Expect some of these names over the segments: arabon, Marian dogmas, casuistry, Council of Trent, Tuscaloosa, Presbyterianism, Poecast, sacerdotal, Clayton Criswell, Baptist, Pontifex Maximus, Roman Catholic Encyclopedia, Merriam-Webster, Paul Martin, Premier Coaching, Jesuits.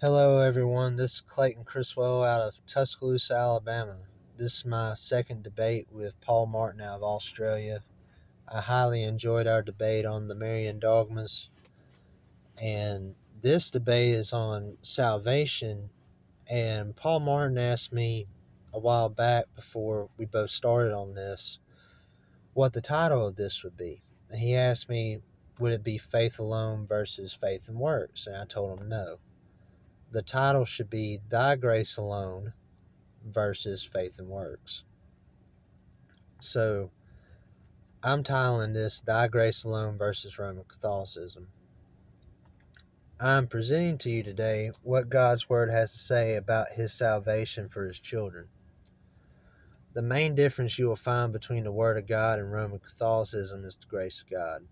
Hello everyone, this is Clayton Criswell out of Tuscaloosa, Alabama. This is my second debate with Paul Martin out of Australia. I highly enjoyed our debate on the Marian dogmas. And this debate is on salvation. And Paul Martin asked me a while back before we both started on this, what the title of this would be. He asked me, would it be faith alone versus faith and works? And I told him no. The title should be Thy Grace Alone versus Faith and Works. So, I'm titling this Thy Grace Alone versus Roman Catholicism. I'm presenting to you today what God's Word has to say about His salvation for His children. The main difference you will find between the Word of God and Roman Catholicism is the grace of God.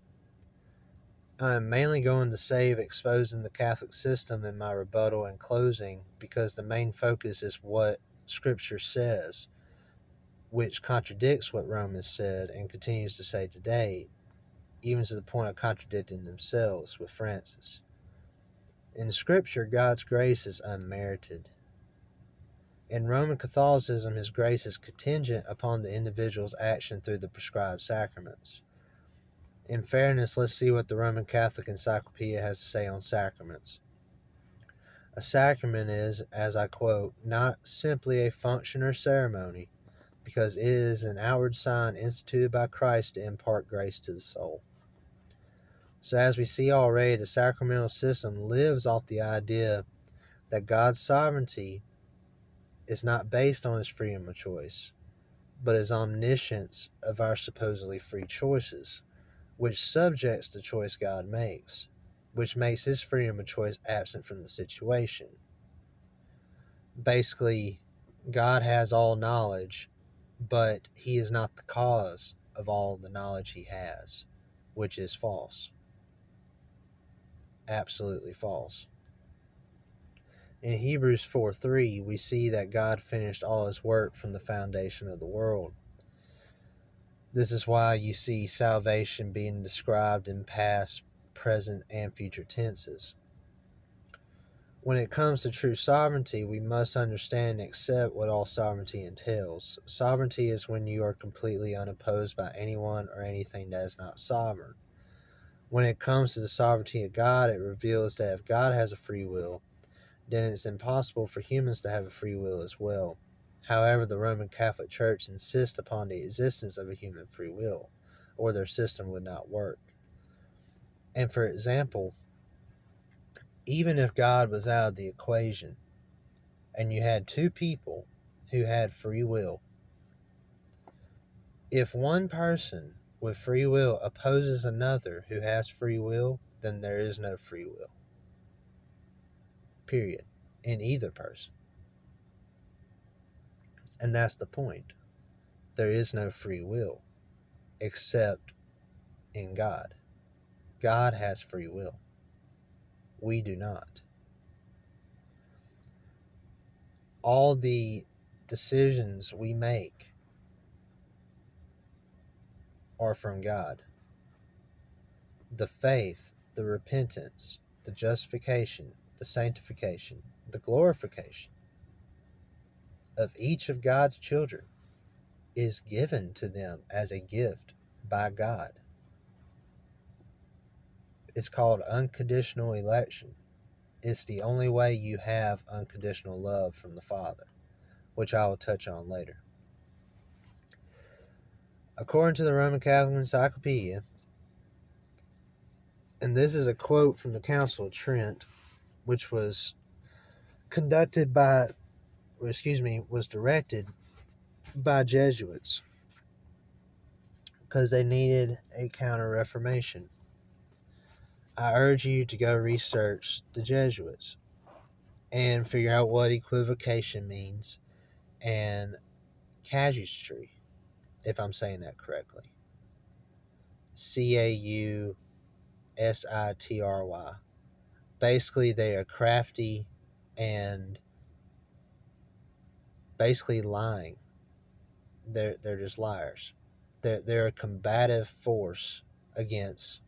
I am mainly going to save exposing the Catholic system in my rebuttal and closing because the main focus is what Scripture says, which contradicts what Romans said and continues to say today, even to the point of contradicting themselves with Francis. In Scripture, God's grace is unmerited. In Roman Catholicism, His grace is contingent upon the individual's action through the prescribed sacraments. In fairness, let's see what the Roman Catholic Encyclopedia has to say on sacraments. A sacrament is, as I quote, not simply a function or ceremony, because it is an outward sign instituted by Christ to impart grace to the soul. So as we see already, the sacramental system lives off the idea that God's sovereignty is not based on His freedom of choice, but His omniscience of our supposedly free choices, which subjects the choice God makes, which makes His freedom of choice absent from the situation. Basically, God has all knowledge, but He is not the cause of all the knowledge He has, which is false. Absolutely false. In Hebrews 4:3, we see that God finished all His work from the foundation of the world. This is why you see salvation being described in past, present, and future tenses. When it comes to true sovereignty, we must understand and accept what all sovereignty entails. Sovereignty is when you are completely unopposed by anyone or anything that is not sovereign. When it comes to the sovereignty of God, it reveals that if God has a free will, then it's impossible for humans to have a free will as well. However, the Roman Catholic Church insists upon the existence of a human free will, or their system would not work. And for example, even if God was out of the equation, and you had two people who had free will, if one person with free will opposes another who has free will, then there is no free will. Period. In either person. And that's the point. There is no free will, except in God. God has free will. We do not. All the decisions we make are from God. The faith, the repentance, the justification, the sanctification, the glorification of each of God's children is given to them as a gift by God. It's called unconditional election. It's the only way you have unconditional love from the Father, which I will touch on later. According to the Roman Catholic Encyclopedia, and this is a quote from the Council of Trent, which was conducted by was directed by Jesuits because they needed a counter-reformation. I urge you to go research the Jesuits and figure out what equivocation means and casuistry, if I'm saying that correctly. C-A-U-S-I-T-R-Y. Basically, they are crafty and basically lying. They're just liars. They're a combative force against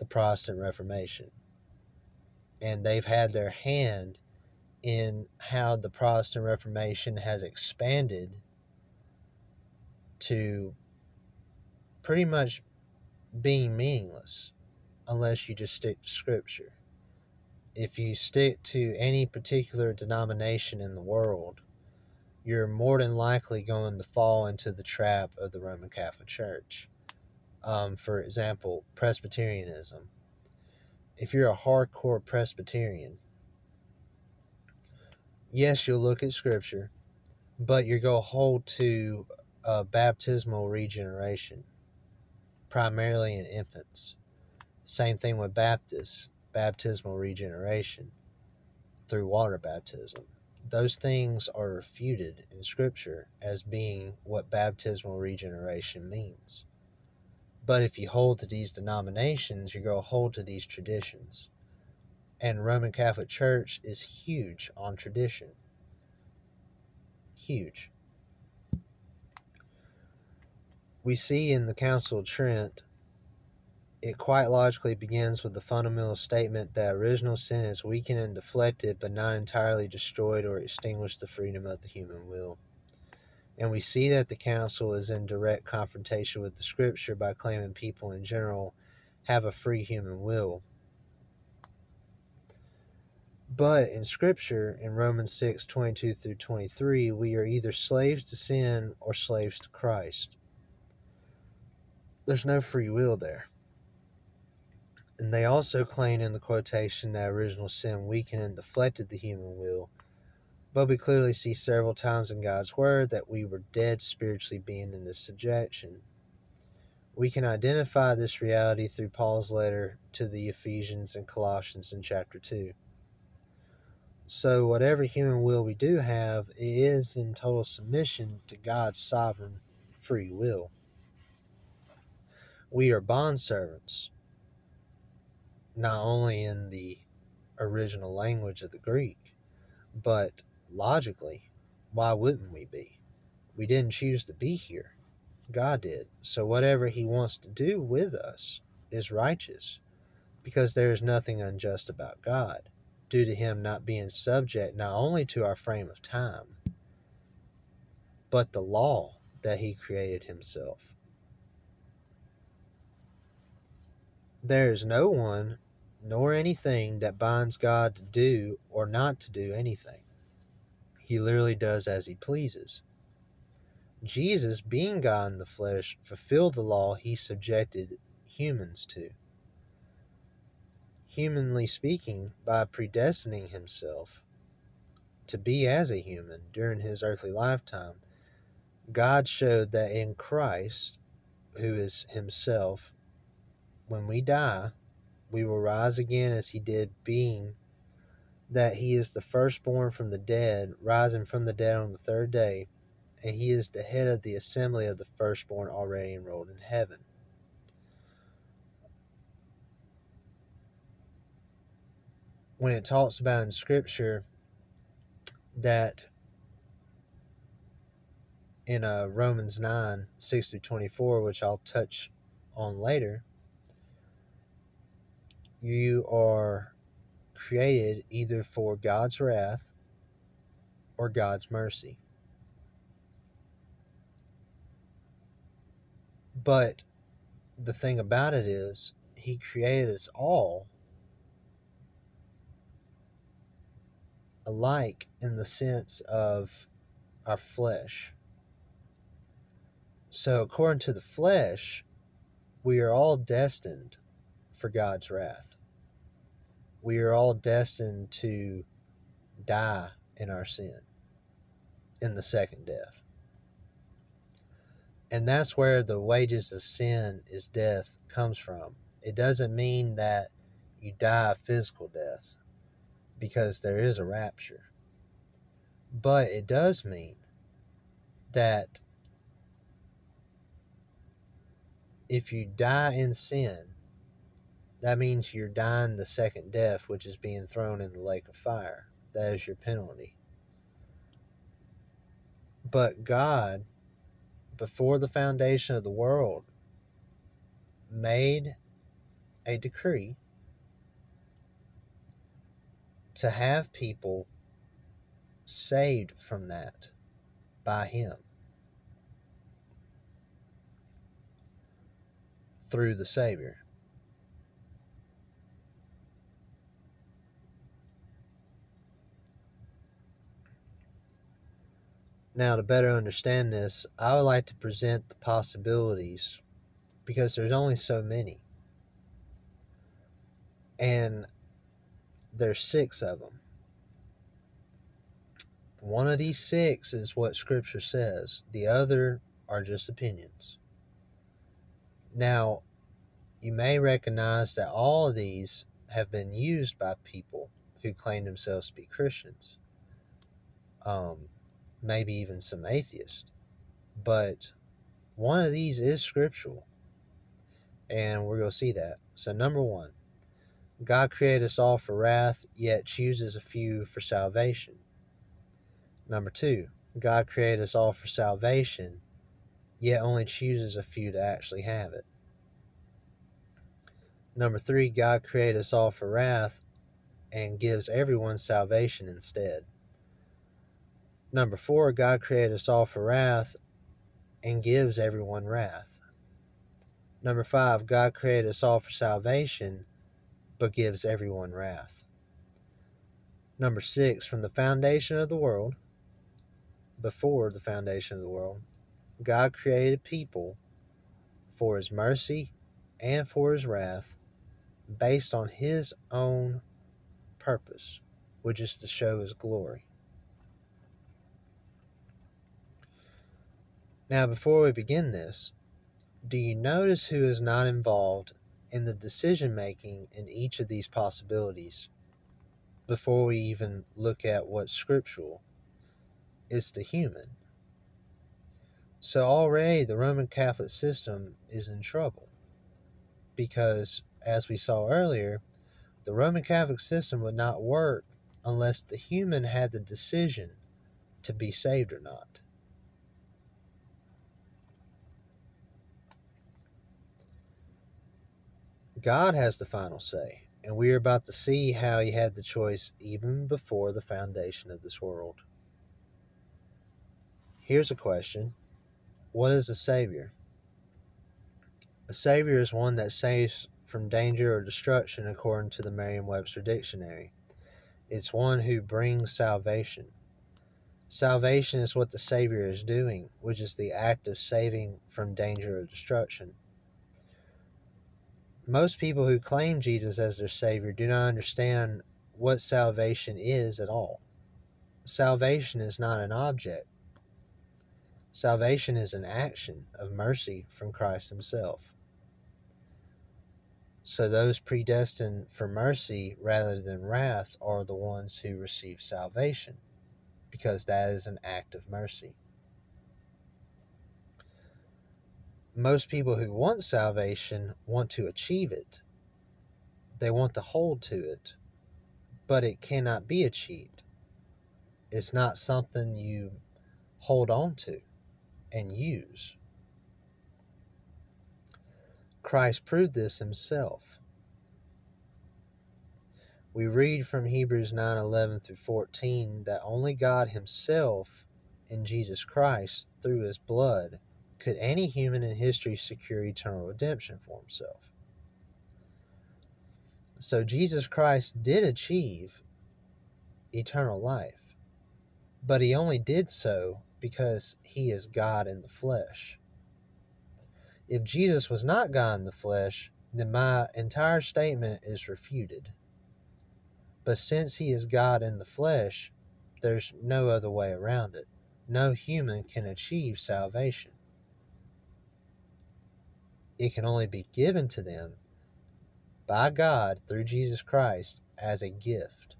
the Protestant Reformation. and they've had their hand in how the Protestant Reformation has expanded to pretty much being meaningless unless you just stick to Scripture. If you stick to any particular denomination in the world, you're more than likely going to fall into the trap of the Roman Catholic Church. For example, Presbyterianism. If you're a hardcore Presbyterian, yes, you'll look at Scripture, but you're going to hold to baptismal regeneration, primarily in infants. Same thing with Baptists, baptismal regeneration through water baptism. Those things are refuted in Scripture as being what baptismal regeneration means. But if you hold to these denominations, you're going to hold to these traditions. And Roman Catholic Church is huge on tradition. Huge. We see in the Council of Trent, it quite logically begins with the fundamental statement that original sin is weakened and deflected, but not entirely destroyed or extinguished the freedom of the human will. And we see that the council is in direct confrontation with the Scripture by claiming people in general have a free human will. But in Scripture, in Romans 6:22 through 23, we are either slaves to sin or slaves to Christ. There's no free will there. And they also claim in the quotation that original sin weakened and deflected the human will. But we clearly see several times in God's Word that we were dead spiritually being in this subjection. We can identify this reality through Paul's letter to the Ephesians and Colossians in chapter 2. So whatever human will we do have, it is in total submission to God's sovereign free will. We are bondservants. Not only in the original language of the Greek, but logically, why wouldn't we be? We didn't choose to be here. God did. So whatever He wants to do with us is righteous, because there is nothing unjust about God, due to Him not being subject not only to our frame of time, but the law that He created Himself. There is no one nor anything that binds God to do or not to do anything. He literally does as He pleases. Jesus, being God in the flesh, fulfilled the law He subjected humans to. Humanly speaking, by predestining Himself to be as a human during His earthly lifetime, God showed that in Christ, who is Himself, when we die, we will rise again as He did, being that He is the firstborn from the dead, rising from the dead on the third day, and He is the head of the assembly of the firstborn already enrolled in heaven. When it talks about in Scripture that in Romans 9, 6 through 24, which I'll touch on later, you are created either for God's wrath or God's mercy. But the thing about it is, He created us all alike in the sense of our flesh. So according to the flesh, we are all destined for God's wrath. We are all destined to die in our sin, in the second death. And that's where the wages of sin is death comes from. It doesn't mean that you die a physical death, because there is a rapture. But it does mean that if you die in sin, that means you're dying the second death, which is being thrown in the lake of fire. That is your penalty. But God, before the foundation of the world, made a decree to have people saved from that by him through the Savior. Now, to better understand this, I would like to present the possibilities, because there's only so many. And there's 6 of them. One of these 6 is what Scripture says. The other are just opinions. Now, you may recognize that all of these have been used by people who claim themselves to be Christians. Maybe even some atheists. But one of these is scriptural. And we're going to see that. So, number 1, God created us all for wrath, yet chooses a few for salvation. Number 2, God created us all for salvation, yet only chooses a few to actually have it. Number 3, God created us all for wrath and gives everyone salvation instead. Number 4, God created us all for wrath and gives everyone wrath. Number 5, God created us all for salvation, but gives everyone wrath. Number 6, from the foundation of the world, before the foundation of the world, God created people for his mercy and for his wrath based on his own purpose, which is to show his glory. Now, before we begin this, do you notice who is not involved in the decision-making in each of these possibilities before we even look at what's scriptural? It's the human. So already the Roman Catholic system is in trouble because, as we saw earlier, the Roman Catholic system would not work unless the human had the decision to be saved or not. God has the final say, and we are about to see how he had the choice even before the foundation of this world. Here's a question. What is a savior? A savior is one that saves from danger or destruction according to the Merriam-Webster dictionary. It's one who brings salvation. Salvation is what the savior is doing, which is the act of saving from danger or destruction. Most people who claim Jesus as their Savior do not understand what salvation is at all. Salvation is not an object. Salvation is an action of mercy from Christ himself. So those predestined for mercy rather than wrath are the ones who receive salvation, because that is an act of mercy. Most people who want salvation want to achieve it. They want to hold to it, but it cannot be achieved. It's not something you hold on to and use. Christ proved this himself. We read from Hebrews 9:11 through 14 that only God himself in Jesus Christ through his blood could any human in history secure eternal redemption for himself. So Jesus Christ did achieve eternal life, but he only did so because he is God in the flesh. If Jesus was not God in the flesh, then my entire statement is refuted. But since he is God in the flesh, there's no other way around it. No human can achieve salvation. It can only be given to them by God through Jesus Christ as a gift.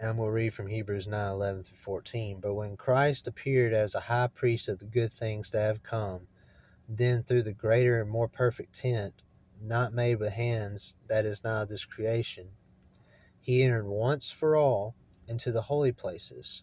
And we'll read from Hebrews 9:11 through 14. But when Christ appeared as a high priest of the good things that have come, then through the greater and more perfect tent, not made with hands, that is not of this creation, he entered once for all into the holy places,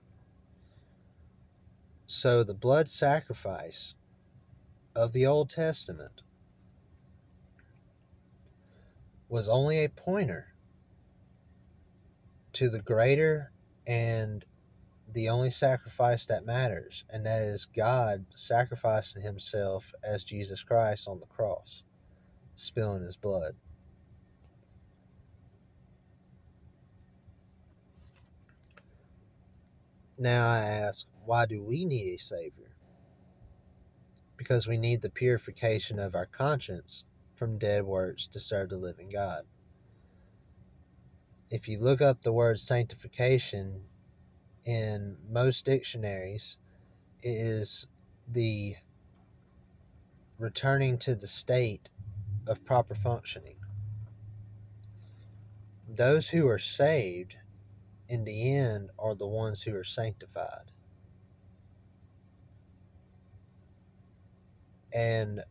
So the blood sacrifice of the Old Testament was only a pointer to the greater and the only sacrifice that matters, and that is God sacrificing himself as Jesus Christ on the cross, spilling his blood. Now I ask, why do we need a Savior? Because we need the purification of our conscience from dead works to serve the living God. If you look up the word sanctification in most dictionaries, it is the returning to the state of proper functioning. Those who are saved in the end are the ones who are sanctified. And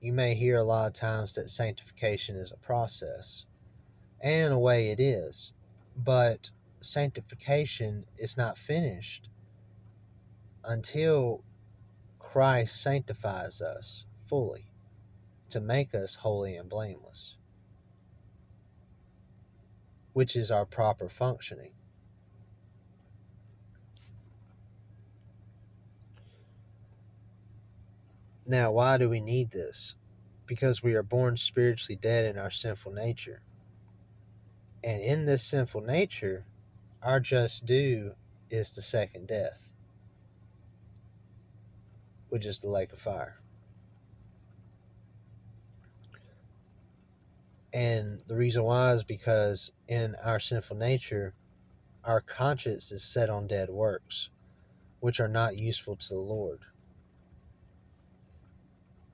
you may hear a lot of times that sanctification is a process. And in a way it is. But sanctification is not finished until Christ sanctifies us fully to make us holy and blameless, which is our proper functioning. Now, why do we need this? Because we are born spiritually dead in our sinful nature. And in this sinful nature, our just due is the second death, which is the lake of fire. And the reason why is because in our sinful nature, our conscience is set on dead works, which are not useful to the Lord.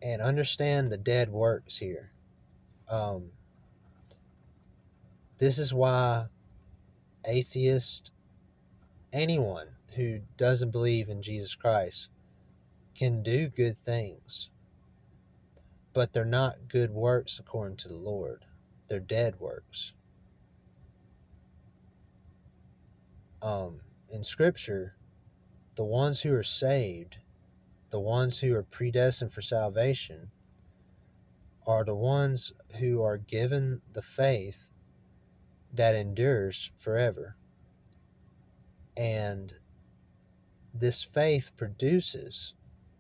And understand the dead works here. This is why atheists, anyone who doesn't believe in Jesus Christ, can do good things, but they're not good works according to the Lord. They're dead works. In Scripture, the ones who are saved, the ones who are predestined for salvation, are the ones who are given the faith that endures forever. And this faith produces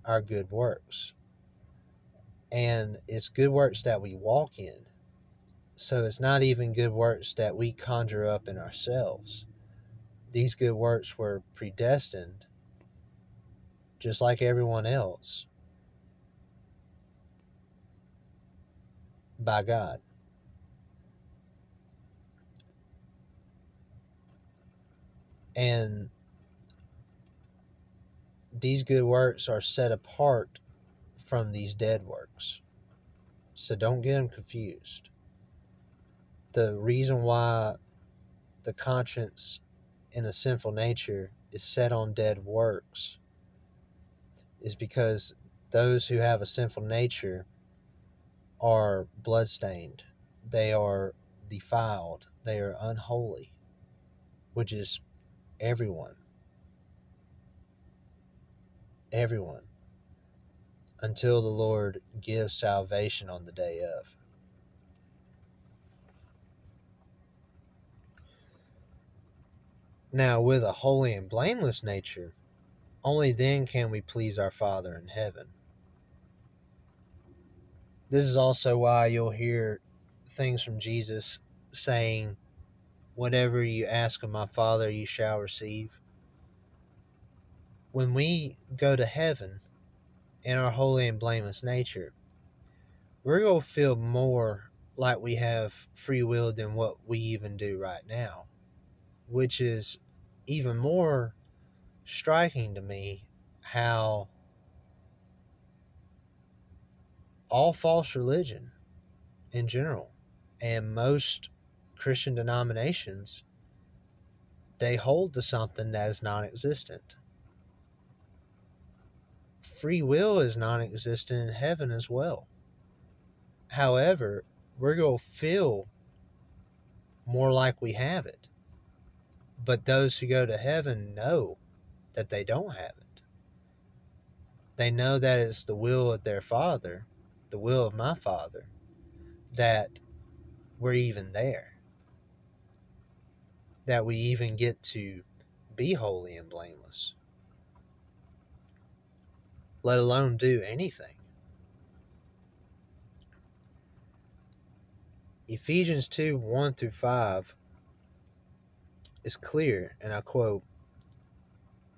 our good works. And it's good works that we walk in. So it's not even good works that we conjure up in ourselves. These good works were predestined just like everyone else by God. And these good works are set apart from these dead works. So don't get them confused. The reason why the conscience in a sinful nature is set on dead works is because those who have a sinful nature are bloodstained. They are defiled. They are unholy, which is everyone. Everyone. Until the Lord gives salvation on the day of. Now, with a holy and blameless nature, only then can we please our Father in heaven. This is also why you'll hear things from Jesus saying, "Whatever you ask of my Father, you shall receive." When we go to heaven, in our holy and blameless nature, we're going to feel more like we have free will than what we even do right now, which is even more striking to me, how all false religion in general, and most Christian denominations, they hold to something that is non-existent. Free will is non-existent in heaven as well. However, we're going to feel more like we have it. But those who go to heaven know that they don't have it. They know that it's the will of their Father, the will of my Father, that we're even there. That we even get to be holy and blameless. Let alone do anything. Ephesians 2, 1 through 5 is clear, and I quote,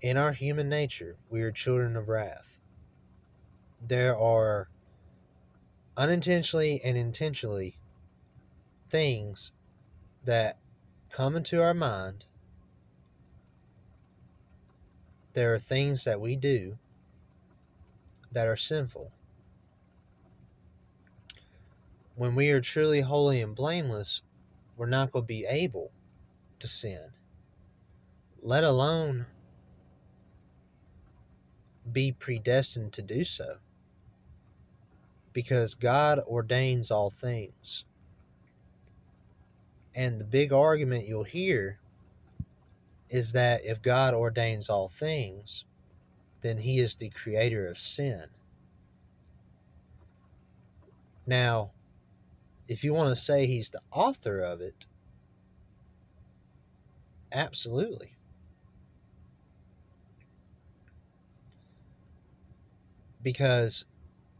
in our human nature, we are children of wrath. There are unintentionally and intentionally things that come into our mind. There are things that we do that are sinful. When we are truly holy and blameless, we're not going to be able to sin, let alone be predestined to do so, because God ordains all things. And the big argument you'll hear is that if God ordains all things, then He is the creator of sin. Now, if you want to say He's the author of it, absolutely. Because,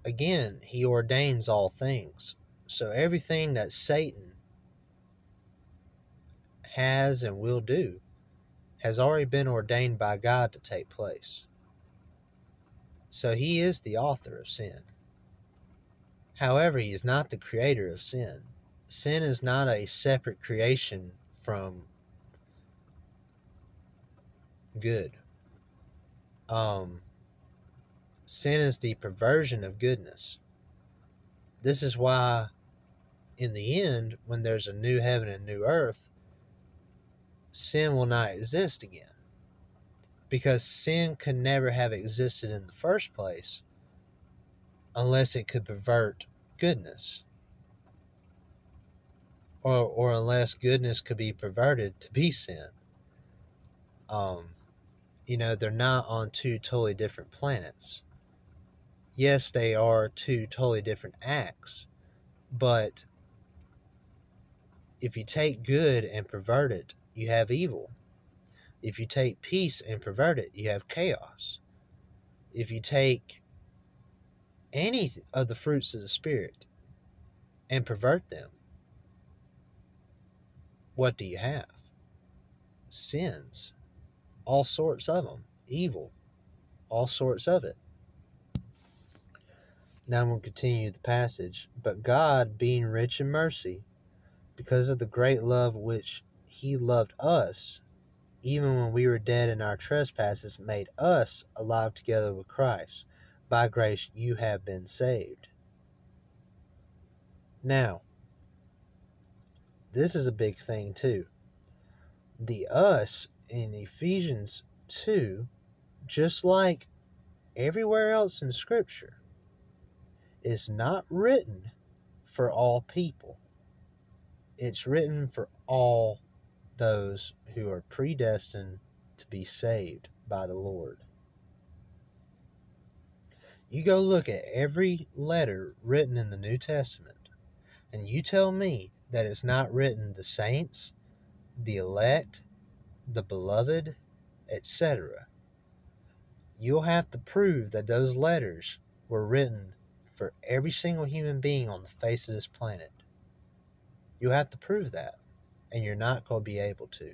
again, He ordains all things. So everything that Satan has and will do has already been ordained by God to take place. So He is the author of sin. However, He is not the creator of sin. Sin is not a separate creation from good. Sin is the perversion of goodness. This is why, in the end, when there's a new heaven and new earth, sin will not exist again. Because sin could never have existed in the first place unless it could pervert goodness. Or unless goodness could be perverted to be sin. They're not on two totally different planets. Yes, they are two totally different acts. But if you take good and pervert it, you have evil. If you take peace and pervert it, you have chaos. If you take any of the fruits of the Spirit and pervert them, what do you have? Sins. All sorts of them. Evil. All sorts of it. Now I'm going to continue the passage. "But God, being rich in mercy, because of the great love which He loved us, even when we were dead in our trespasses, made us alive together with Christ. By grace you have been saved." Now, this is a big thing too. The us in Ephesians 2, just like everywhere else in Scripture, is not written for all people. It's written for all those who are predestined to be saved by the Lord. You go look at every letter written in the New Testament, and you tell me that it's not written the saints, the elect, the beloved, etc. You'll have to prove that those letters were written for every single human being on the face of this planet. You'll have to prove that, and you're not going to be able to.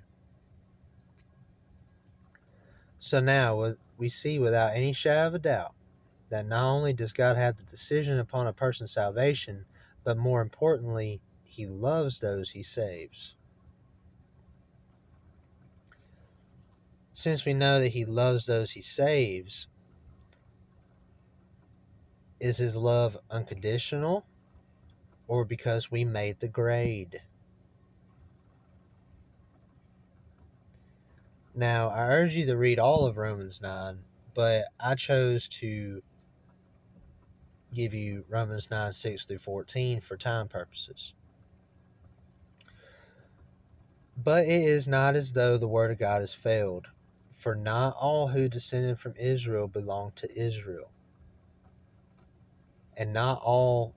So now we see without any shadow of a doubt that not only does God have the decision upon a person's salvation, but more importantly, he loves those he saves. Since we know that he loves those he saves, is his love unconditional, or because we made the grade? Now, I urge you to read all of Romans 9, but I chose to give you Romans 9, 6 through 14 for time purposes. But it is not as though the word of God has failed, for not all who descended from Israel belong to Israel, and not all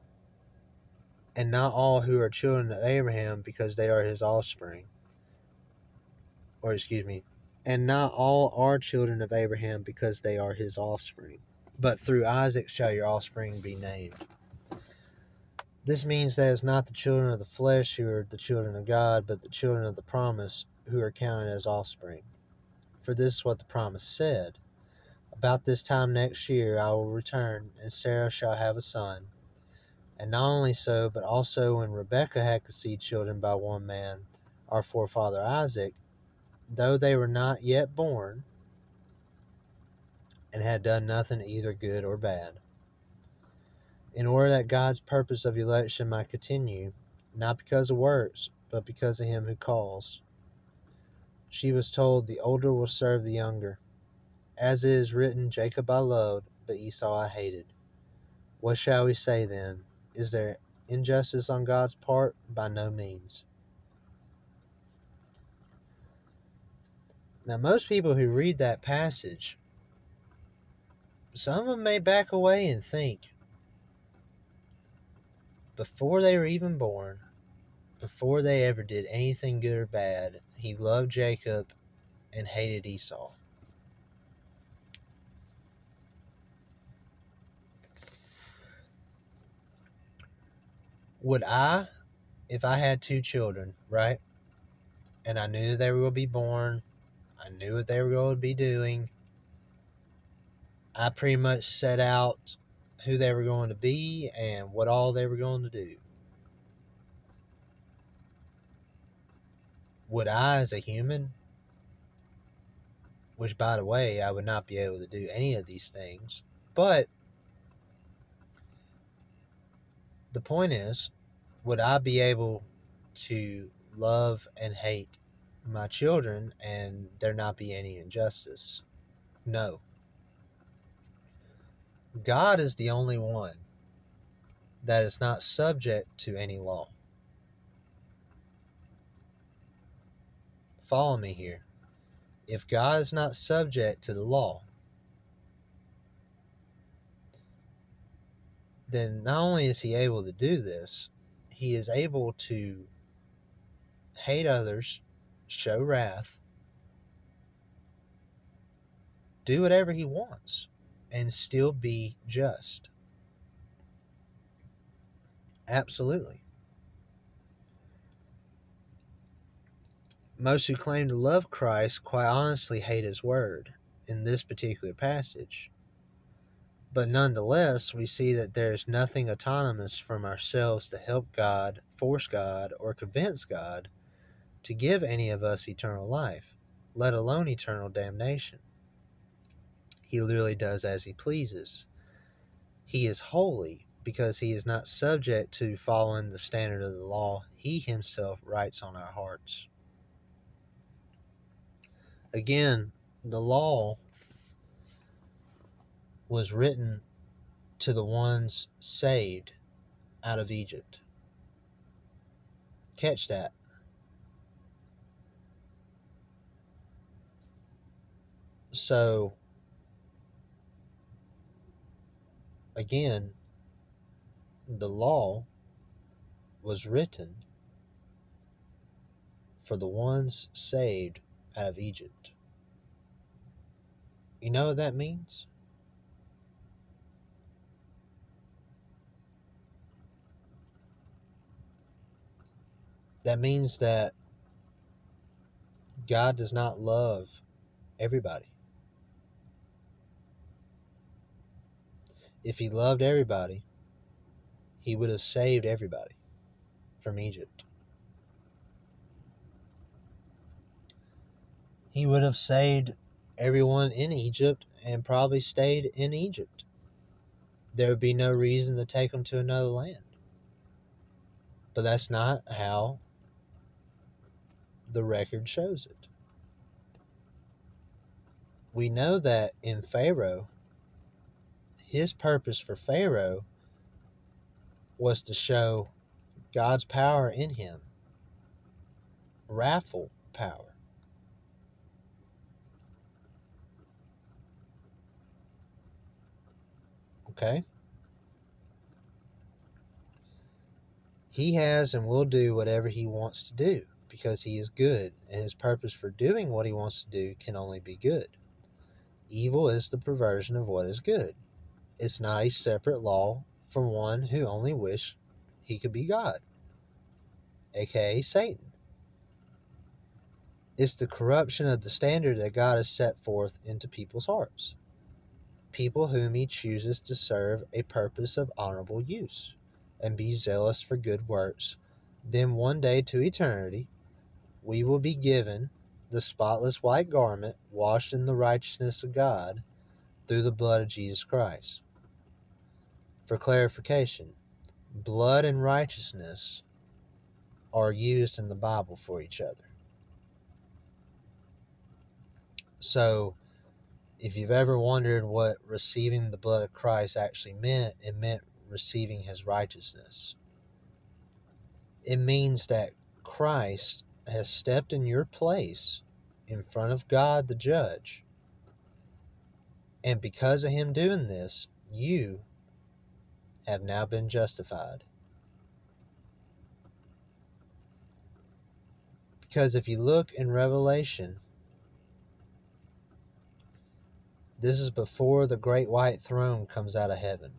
who are children of Abraham, because they are his offspring. And not all are children of Abraham, because they are his offspring. But through Isaac shall your offspring be named. This means that it's not the children of the flesh who are the children of God, but the children of the promise who are counted as offspring. For this is what the promise said: about this time next year I will return, and Sarah shall have a son. And not only so, but also when Rebekah had conceived children by one man, our forefather Isaac, though they were not yet born, and had done nothing either good or bad, in order that God's purpose of election might continue, not because of works, but because of him who calls. She was told, the older will serve the younger. As it is written, Jacob I loved, but Esau I hated. What shall we say then? Is there injustice on God's part? By no means. Now, most people who read that passage, some of them may back away and think, before they were even born, before they ever did anything good or bad, he loved Jacob and hated Esau. Would I, if I had two children, right, and I knew that they were going to be born, I knew what they were going to be doing, I pretty much set out who they were going to be and what all they were going to do, would I, as a human, which, by the way, I would not be able to do any of these things, but the point is, would I be able to love and hate my children and there not be any injustice? No. God is the only one that is not subject to any law. Follow me here. If God is not subject to the law, then not only is he able to do this, he is able to hate others, show wrath, do whatever he wants, and still be just. Absolutely. Most who claim to love Christ quite honestly hate his word in this particular passage. But nonetheless, we see that there is nothing autonomous from ourselves to help God, force God, or convince God to give any of us eternal life, let alone eternal damnation. He literally does as he pleases. He is holy because he is not subject to following the standard of the law he himself writes on our hearts. Again, the law was written to the ones saved out of Egypt. Catch that. So, again, the law was written for the ones saved out of Egypt. You know what that means? that means that God does not love everybody. If he loved everybody, he would have saved everybody from Egypt. He would have saved everyone in Egypt and probably stayed in Egypt. There would be no reason to take them to another land. But that's not how the record shows it. We know that in Pharaoh, his purpose for Pharaoh was to show God's power in him, wrathful power. Okay? He has and will do whatever he wants to do because he is good, and his purpose for doing what he wants to do can only be good. Evil is the perversion of what is good. It's not a separate law from one who only wished he could be God, aka Satan. It's the corruption of the standard that God has set forth into people's hearts, people whom he chooses to serve a purpose of honorable use, and be zealous for good works. Then one day to eternity, we will be given the spotless white garment washed in the righteousness of God through the blood of Jesus Christ. For clarification, blood and righteousness are used in the Bible for each other. So, if you've ever wondered what receiving the blood of Christ actually meant, it meant receiving his righteousness. It means that Christ has stepped in your place in front of God the judge. And because of him doing this, you have now been justified. Because if you look in Revelation, this is before the great white throne comes out of heaven.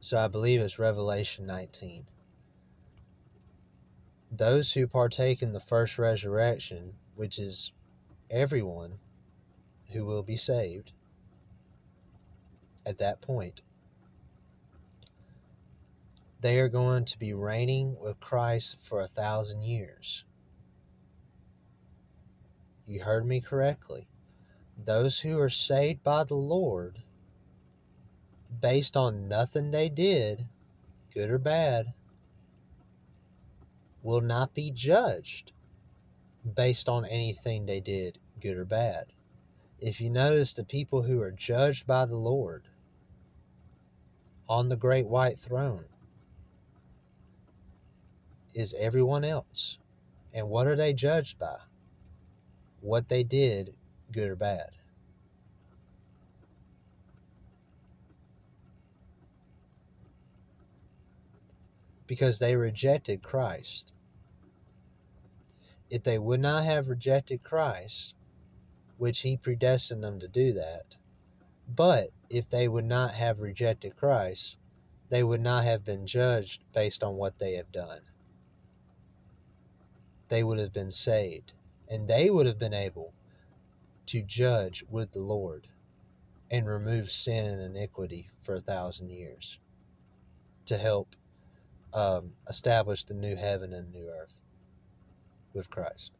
So I believe it's Revelation 19. Those who partake in the first resurrection, which is everyone, who will be saved at that point, they are going to be reigning with Christ for 1,000 years. You heard me correctly. Those who are saved by the Lord based on nothing they did, good or bad, will not be judged based on anything they did, good or bad. If you notice, the people who are judged by the Lord on the great white throne is everyone else. And what are they judged by? What they did, good or bad. Because they rejected Christ. If they would not have rejected Christ, which he predestined them to do that, but if they would not have rejected Christ, they would not have been judged based on what they have done. They would have been saved, and they would have been able to judge with the Lord and remove sin and iniquity for 1,000 years to help establish the new heaven and new earth with Christ.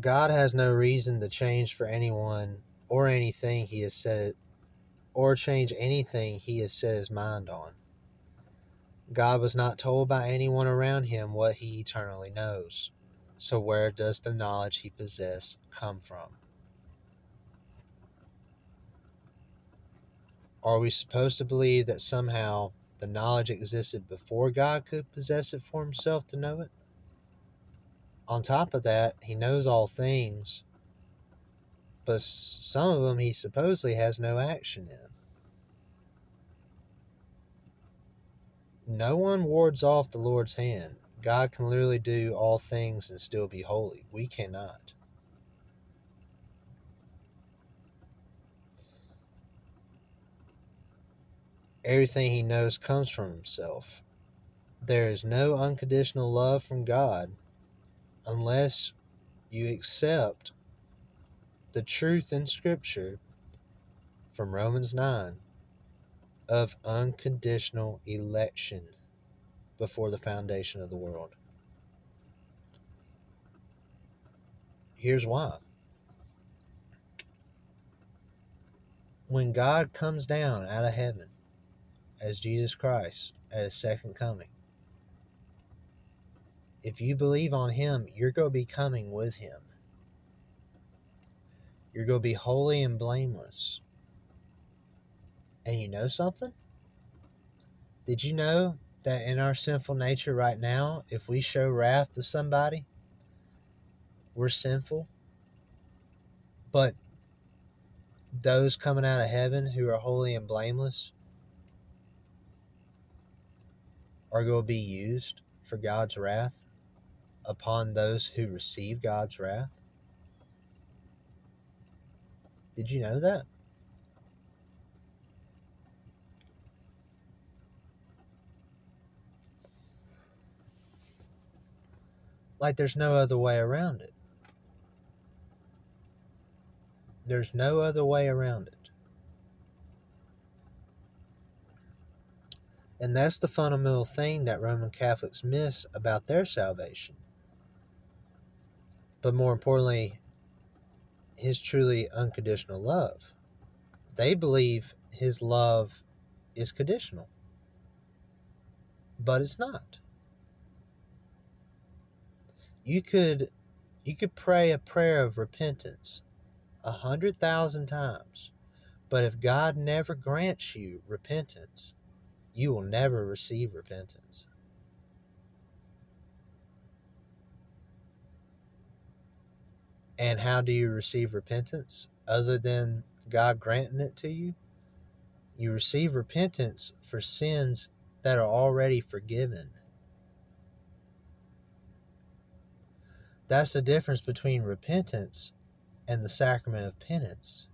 God has no reason to change for anyone or anything he has said, or change anything he has set his mind on. God was not told by anyone around him what he eternally knows. So where does the knowledge he possessed come from? Are we supposed to believe that somehow the knowledge existed before God could possess it for himself to know it? On top of that, he knows all things, but some of them he supposedly has no action in. No one wards off the Lord's hand. God can literally do all things and still be holy. We cannot. Everything he knows comes from himself. There is no unconditional love from God unless you accept the truth in Scripture from Romans 9 of unconditional election before the foundation of the world. Here's why. When God comes down out of heaven as Jesus Christ at His second coming, if you believe on Him, you're going to be coming with Him. You're going to be holy and blameless. And you know something? Did you know that in our sinful nature right now, if we show wrath to somebody, we're sinful? But those coming out of heaven who are holy and blameless are going to be used for God's wrath upon those who receive God's wrath. Did you know that? Like, there's no other way around it. There's no other way around it. And that's the fundamental thing that Roman Catholics miss about their salvation. But more importantly, His truly unconditional love. They believe His love is conditional. But it's not. You could pray a prayer of repentance 100,000 times, but if God never grants you repentance, you will never receive repentance. And how do you receive repentance other than God granting it to you? You receive repentance for sins that are already forgiven. That's the difference between repentance and the sacrament of penance.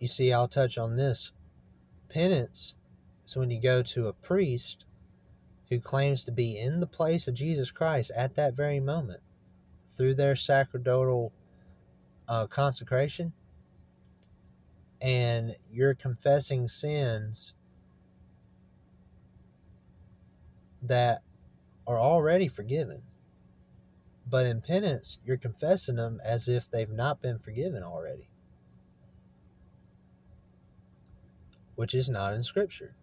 You see, I'll touch on this. Penance is when you go to a priest who claims to be in the place of Jesus Christ at that very moment through their sacerdotal consecration, and you're confessing sins that are already forgiven. But in penance, you're confessing them as if they've not been forgiven already, which is not in Scripture.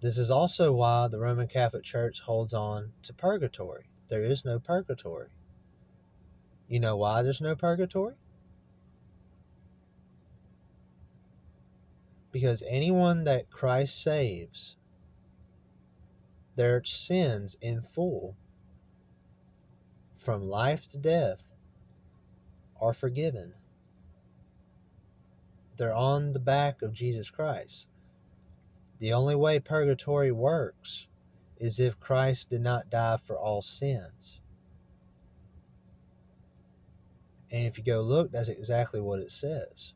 This is also why the Roman Catholic Church holds on to purgatory. There is no purgatory. You know why there's no purgatory? Because anyone that Christ saves, their sins in full, from life to death, are forgiven. They're on the back of Jesus Christ. The only way purgatory works is if Christ did not die for all sins. And if you go look, that's exactly what it says.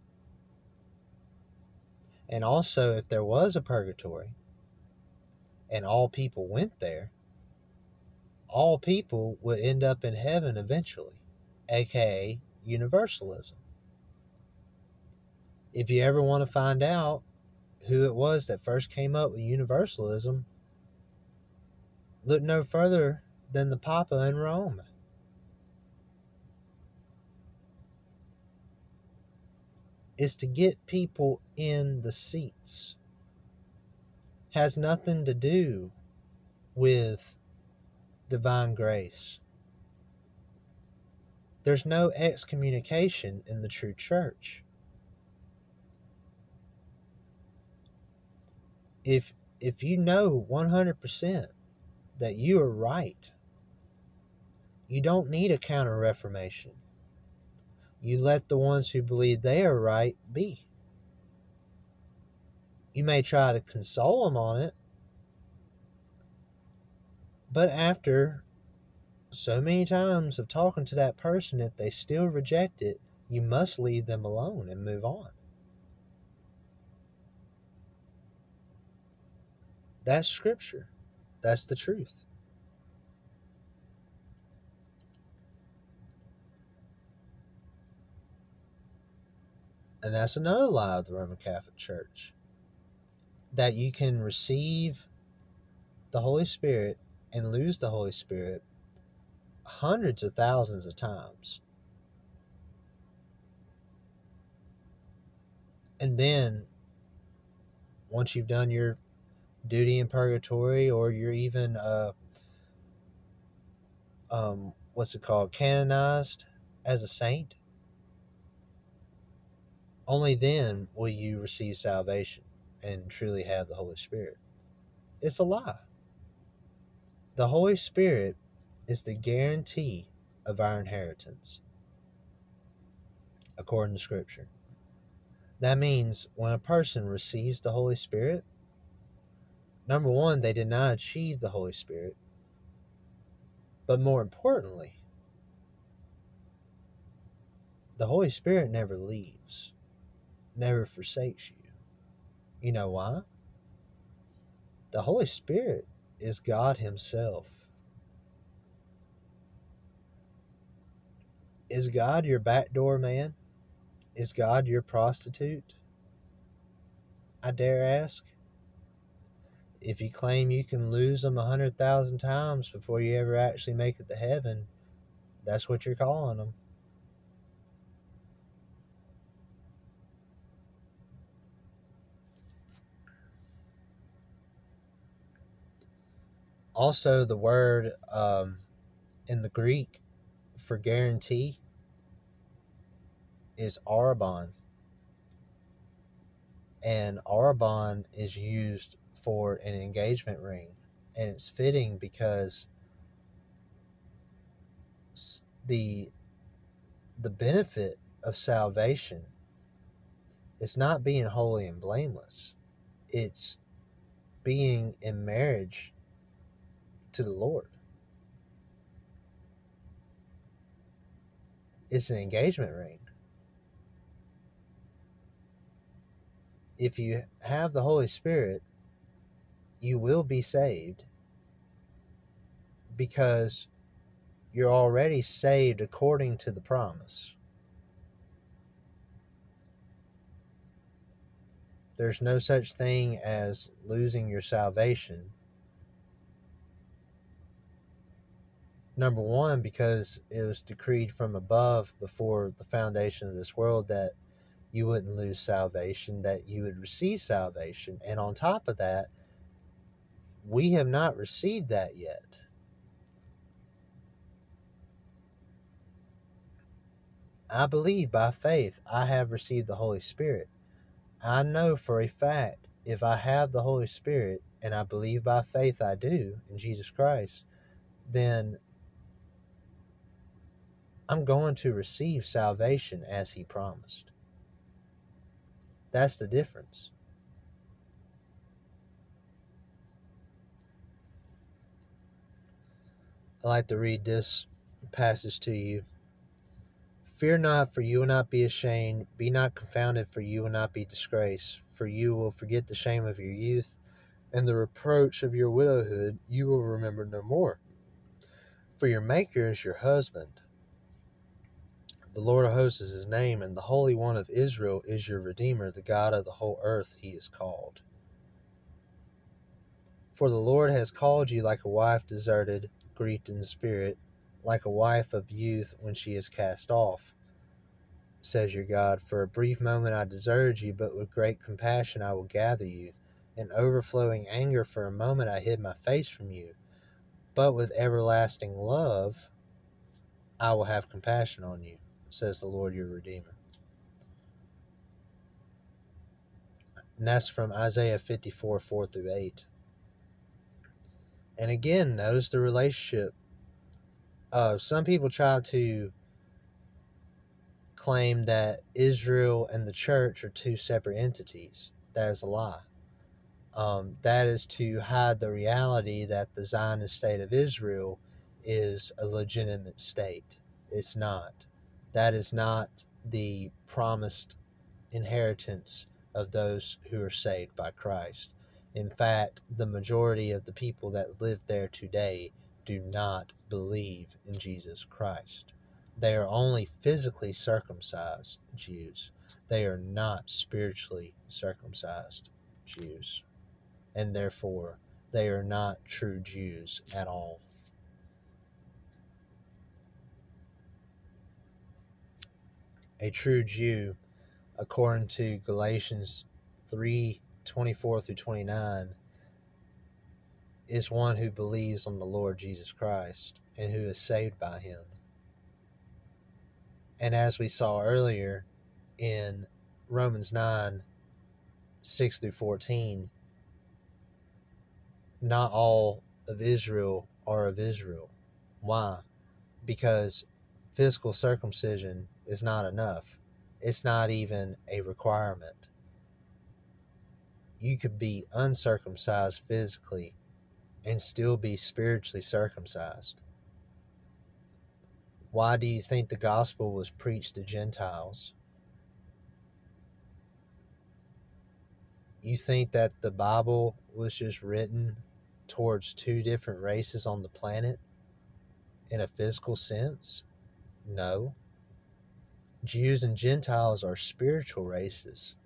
And also, if there was a purgatory, and all people went there, all people would end up in heaven eventually, aka universalism. If you ever want to find out who it was that first came up with universalism, look no further than the Papa in Rome. It's to get people in the seats. Has nothing to do with divine grace. There's no excommunication in the true church. If you know 100% that you are right, you don't need a counter-reformation. You let the ones who believe they are right be. You may try to console them on it, but after so many times of talking to that person, if they still reject it, you must leave them alone and move on. That's Scripture. That's the truth. And that's another lie of the Roman Catholic Church, that you can receive the Holy Spirit and lose the Holy Spirit hundreds of thousands of times. And then, once you've done your duty in purgatory, or you're even, canonized as a saint, only then will you receive salvation and truly have the Holy Spirit. It's a lie. The Holy Spirit is the guarantee of our inheritance, according to Scripture. That means when a person receives the Holy Spirit, number one, they did not achieve the Holy Spirit. But more importantly, the Holy Spirit never leaves, never forsakes you. You know why? The Holy Spirit is God Himself. Is God your backdoor man? Is God your prostitute? I dare ask. If you claim you can lose them 100,000 times before you ever actually make it to heaven, that's what you're calling them. Also, the word in the Greek for guarantee is arabon. And arabon is used for an engagement ring. And it's fitting because the benefit of salvation is not being holy and blameless. It's being in marriage to the Lord. It's an engagement ring. If you have the Holy Spirit, you will be saved, because you're already saved according to the promise. There's no such thing as losing your salvation. Number one, because it was decreed from above before the foundation of this world that you wouldn't lose salvation, that you would receive salvation. And on top of that, we have not received that yet. I believe by faith I have received the Holy Spirit. I know for a fact, if I have the Holy Spirit, and I believe by faith I do in Jesus Christ, then I'm going to receive salvation as He promised. That's the difference. I'd like to read this passage to you. Fear not, for you will not be ashamed. Be not confounded, for you will not be disgraced. For you will forget the shame of your youth, and the reproach of your widowhood you will remember no more. For your Maker is your husband. The Lord of hosts is His name, and the Holy One of Israel is your Redeemer. The God of the whole earth He is called. For the Lord has called you like a wife deserted, grieved in spirit, like a wife of youth when she is cast off, says your God. For a brief moment I deserted you, but with great compassion I will gather you. In overflowing anger for a moment I hid my face from you, but with everlasting love I will have compassion on you, says the Lord your Redeemer. And that's from Isaiah 54, 4 through 8. And again, notice the relationship. Some people try to claim that Israel and the church are two separate entities. That is a lie. That is to hide the reality that the Zionist state of Israel is a legitimate state. It's not. That is not the promised inheritance of those who are saved by Christ. In fact, the majority of the people that live there today do not believe in Jesus Christ. They are only physically circumcised Jews. They are not spiritually circumcised Jews. And therefore, they are not true Jews at all. A true Jew, according to Galatians 3:24-29, is one who believes on the Lord Jesus Christ and who is saved by him. And as we saw earlier in Romans 9:6-14, not all of Israel are of Israel. Why? Because physical circumcision is not enough. It's not even a requirement. You could be uncircumcised physically and still be spiritually circumcised. Why do you think the gospel was preached to Gentiles? You think that the Bible was just written towards two different races on the planet in a physical sense? No. Jews and Gentiles are spiritual races.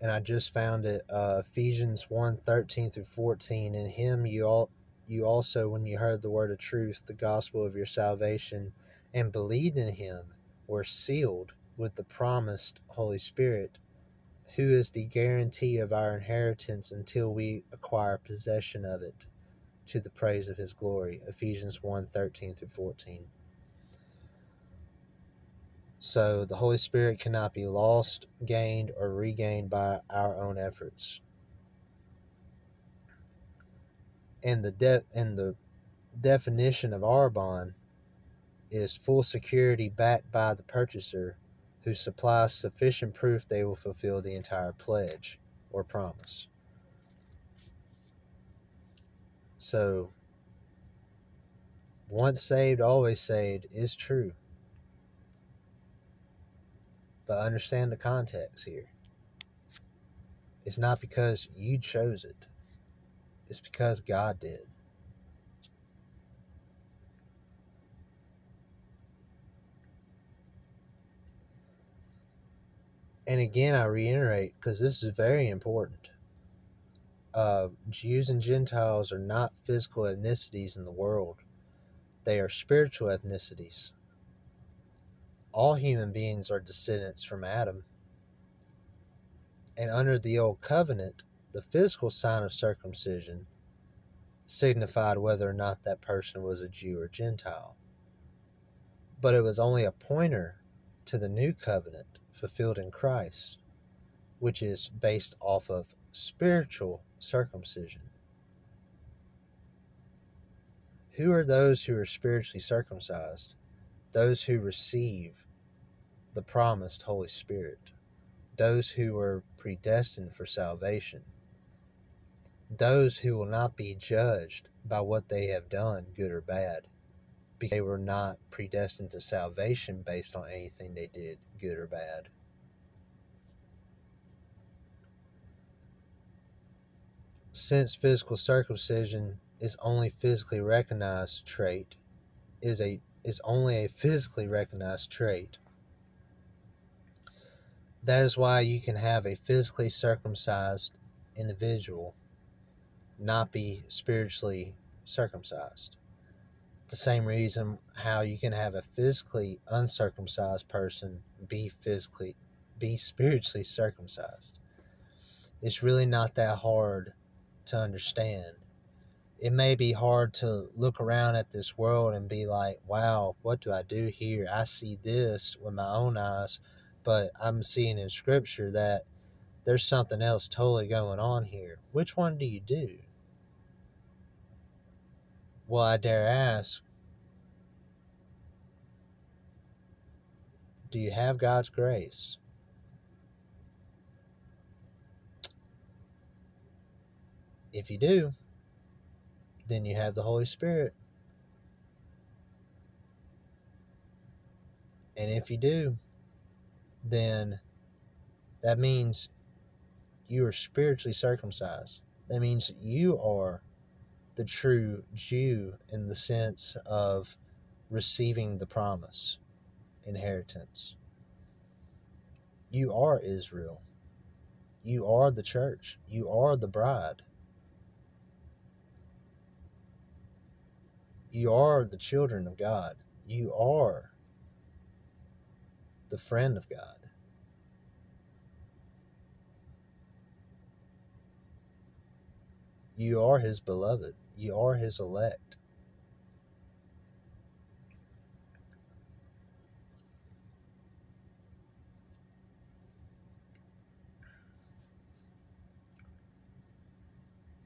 And I just found it, Ephesians 1:13-14. In him you also, when you heard the word of truth, the gospel of your salvation, and believed in him, were sealed with the promised Holy Spirit, who is the guarantee of our inheritance until we acquire possession of it, to the praise of his glory. Ephesians 1:13-14. So the Holy Spirit cannot be lost, gained, or regained by our own efforts. And the definition of our bond is full security backed by the purchaser, who supplies sufficient proof they will fulfill the entire pledge or promise. So, once saved, always saved is true. But understand the context here. It's not because you chose it. It's because God did. And again, I reiterate, because this is very important. Jews and Gentiles are not physical ethnicities in the world. They are spiritual ethnicities. All human beings are descendants from Adam. And under the Old Covenant, the physical sign of circumcision signified whether or not that person was a Jew or Gentile. But it was only a pointer to the New Covenant fulfilled in Christ, which is based off of spiritual circumcision. Who are those who are spiritually circumcised? Those who receive the promised Holy Spirit, those who are predestined for salvation, those who will not be judged by what they have done, good or bad, because they were not predestined to salvation based on anything they did, good or bad. Since physical circumcision is only physically recognized trait, is only a physically recognized trait. That is why you can have a physically circumcised individual not be spiritually circumcised. The same reason how you can have a physically uncircumcised person be spiritually circumcised. It's really not that hard to understand. It may be hard to look around at this world and be like, wow, what do I do here? I see this with my own eyes, but I'm seeing in Scripture that there's something else totally going on here. Which one do you do? Well, I dare ask, do you have God's grace? If you do, then you have the Holy Spirit. And if you do, then that means you are spiritually circumcised. That means you are the true Jew in the sense of receiving the promise, inheritance. You are Israel. You are the church. You are the bride. You are the children of God. You are the friend of God. You are His beloved. You are His elect.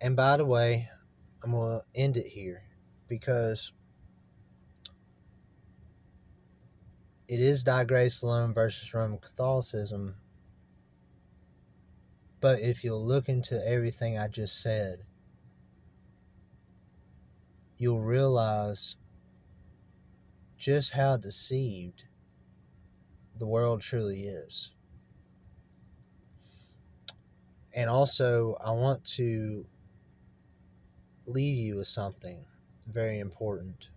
And by the way, I'm going to end it here because it is by grace alone versus Roman Catholicism. But if you'll look into everything I just said, you'll realize just how deceived the world truly is. And also, I want to leave you with something very important.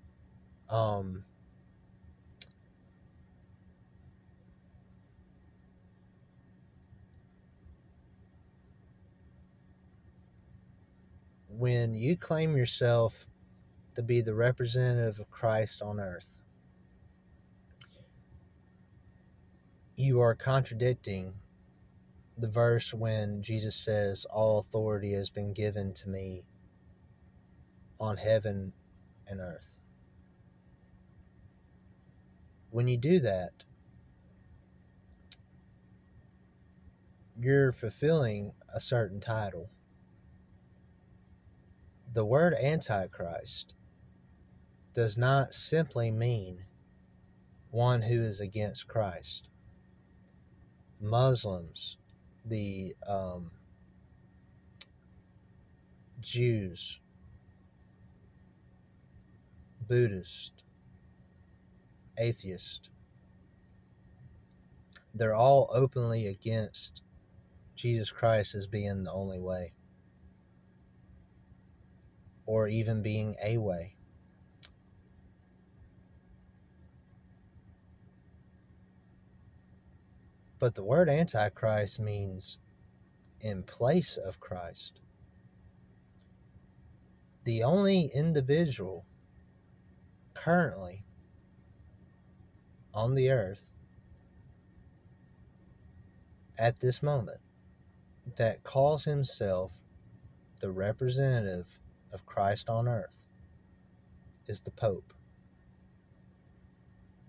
When you claim yourself to be the representative of Christ on earth, you are contradicting the verse when Jesus says, "All authority has been given to me on heaven and earth." When you do that, you're fulfilling a certain title. The word Antichrist does not simply mean one who is against Christ. Muslims, the Jews, Buddhist, atheist, they're all openly against Jesus Christ as being the only way, or even being a way. But the word Antichrist means in place of Christ. The only individual currently on the earth at this moment that calls himself the representative of Christ on earth is the Pope.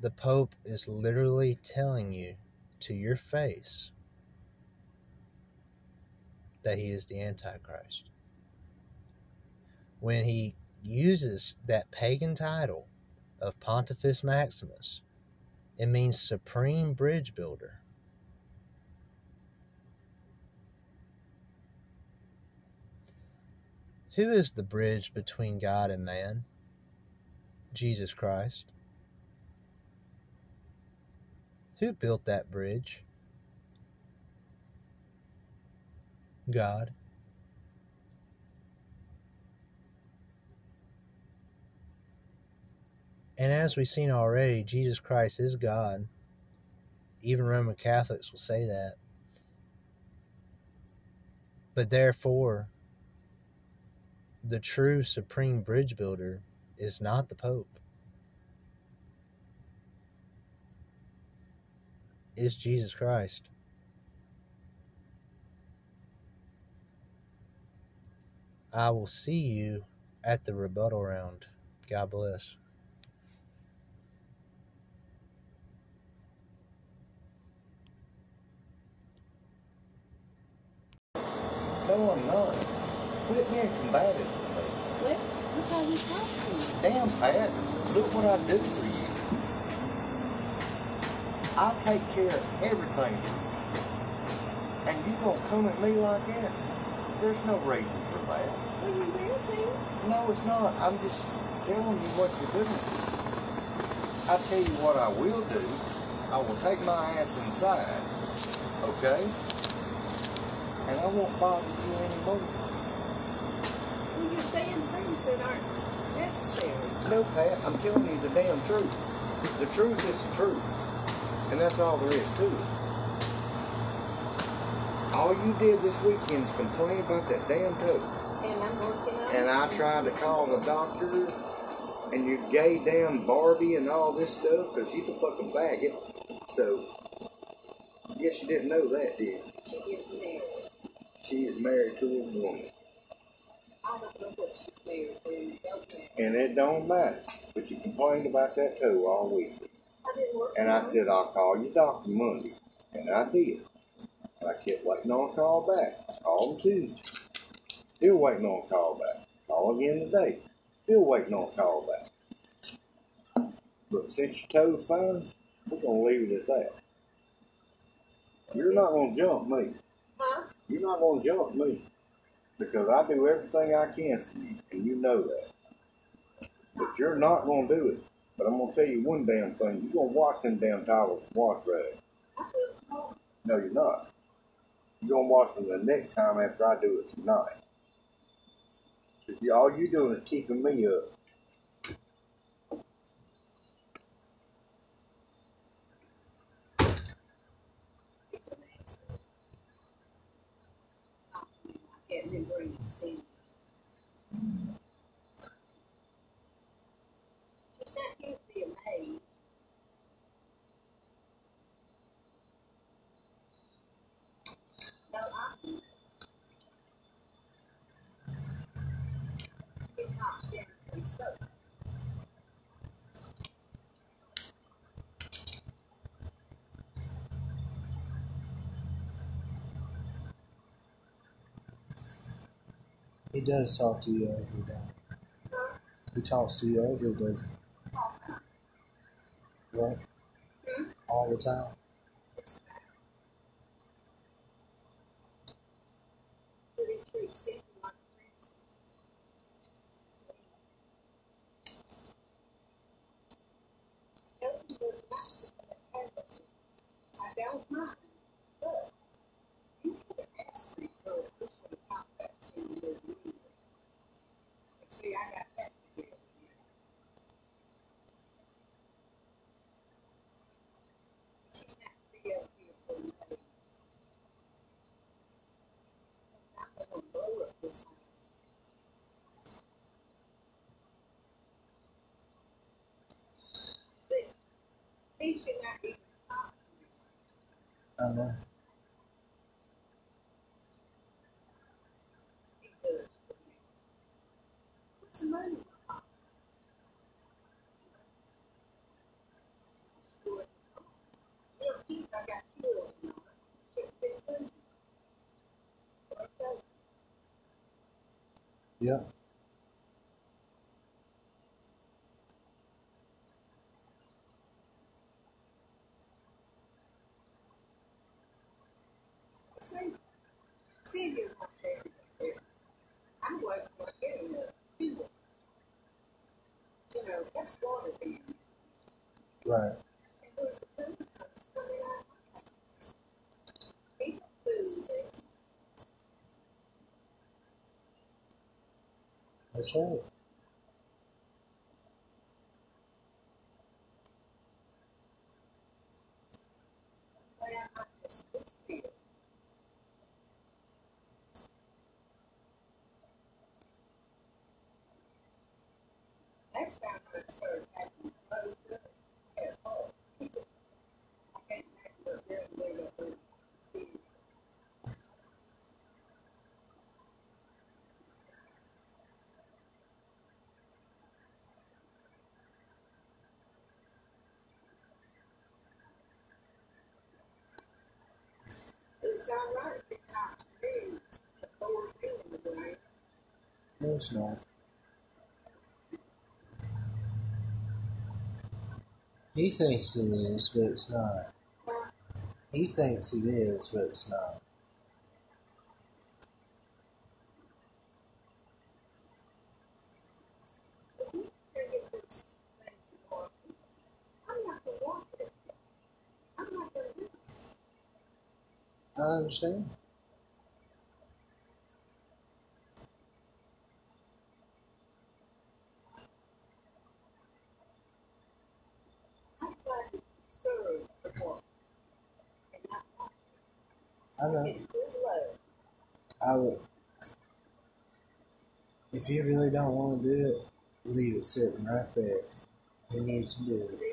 The Pope is literally telling you to your face that he is the Antichrist. When he uses that pagan title of Pontifex Maximus, it means Supreme Bridge Builder. Who is the bridge between God and man? Jesus Christ. Who built that bridge? God. And as we've seen already, Jesus Christ is God. Even Roman Catholics will say that. But therefore, the true supreme bridge builder is not the Pope. It's Jesus Christ. I will see you at the rebuttal round. God bless. No, I'm not. Quit being combative. What? Look how he talked to you. Damn, Pat, look what I do for you. I take care of everything for you. And you gonna come at me like that? There's no reason for that. Well, you will be. No, it's not. I'm just telling you what you're doing. I tell you what I will do. I will take my ass inside, okay? And I won't bother you anymore. Well, you're saying things that aren't necessary. No, Pat, I'm telling you the damn truth. The truth is the truth. And that's all there is to it. All you did this weekend is complain about that damn toe. And I'm working on it. And I tried to call the doctor and your gay damn Barbie and all this stuff because she's a fucking faggot. So, I guess you didn't know that, did you? She is married. She is married to a woman. I don't know what she's married to. And it don't matter. But you complained about that toe all week. I didn't work on it. And I said, I'll call your doctor Monday. And I did. I kept waiting on a call back. Called Tuesday. Still waiting on a call back. Call again today. Still waiting on a call back. But since your toe's fine, we're going to leave it at that. You're not going to jump me. Huh? You're not going to jump me. Because I do everything I can for you, and you know that. But you're not going to do it. But I'm going to tell you one damn thing. You're going to wash them damn towels and wash rags. No, you're not. You're going to watch them the next time after I do it tonight. Because all you're doing is keeping me up. She's not here to be a maid. He does talk to you ugly, though. Huh? He talks to you ugly, does he? All the time. What? Hmm? All the time? He should not be talking. I know. He does. What's the money? Yeah. See you there. I'm going to work in 2 weeks. You know, that's water being used. Right. And there's the food that's coming out. People food. That's right. Next time I start having clothes up at all, I can't make them very little food. It's all right because the Lord's in the way. No, it's not. He thinks it is, but it's not. He thinks it is, but it's not. I understand. I know. I would. If you really don't want to do it, leave it sitting right there. It needs to do it.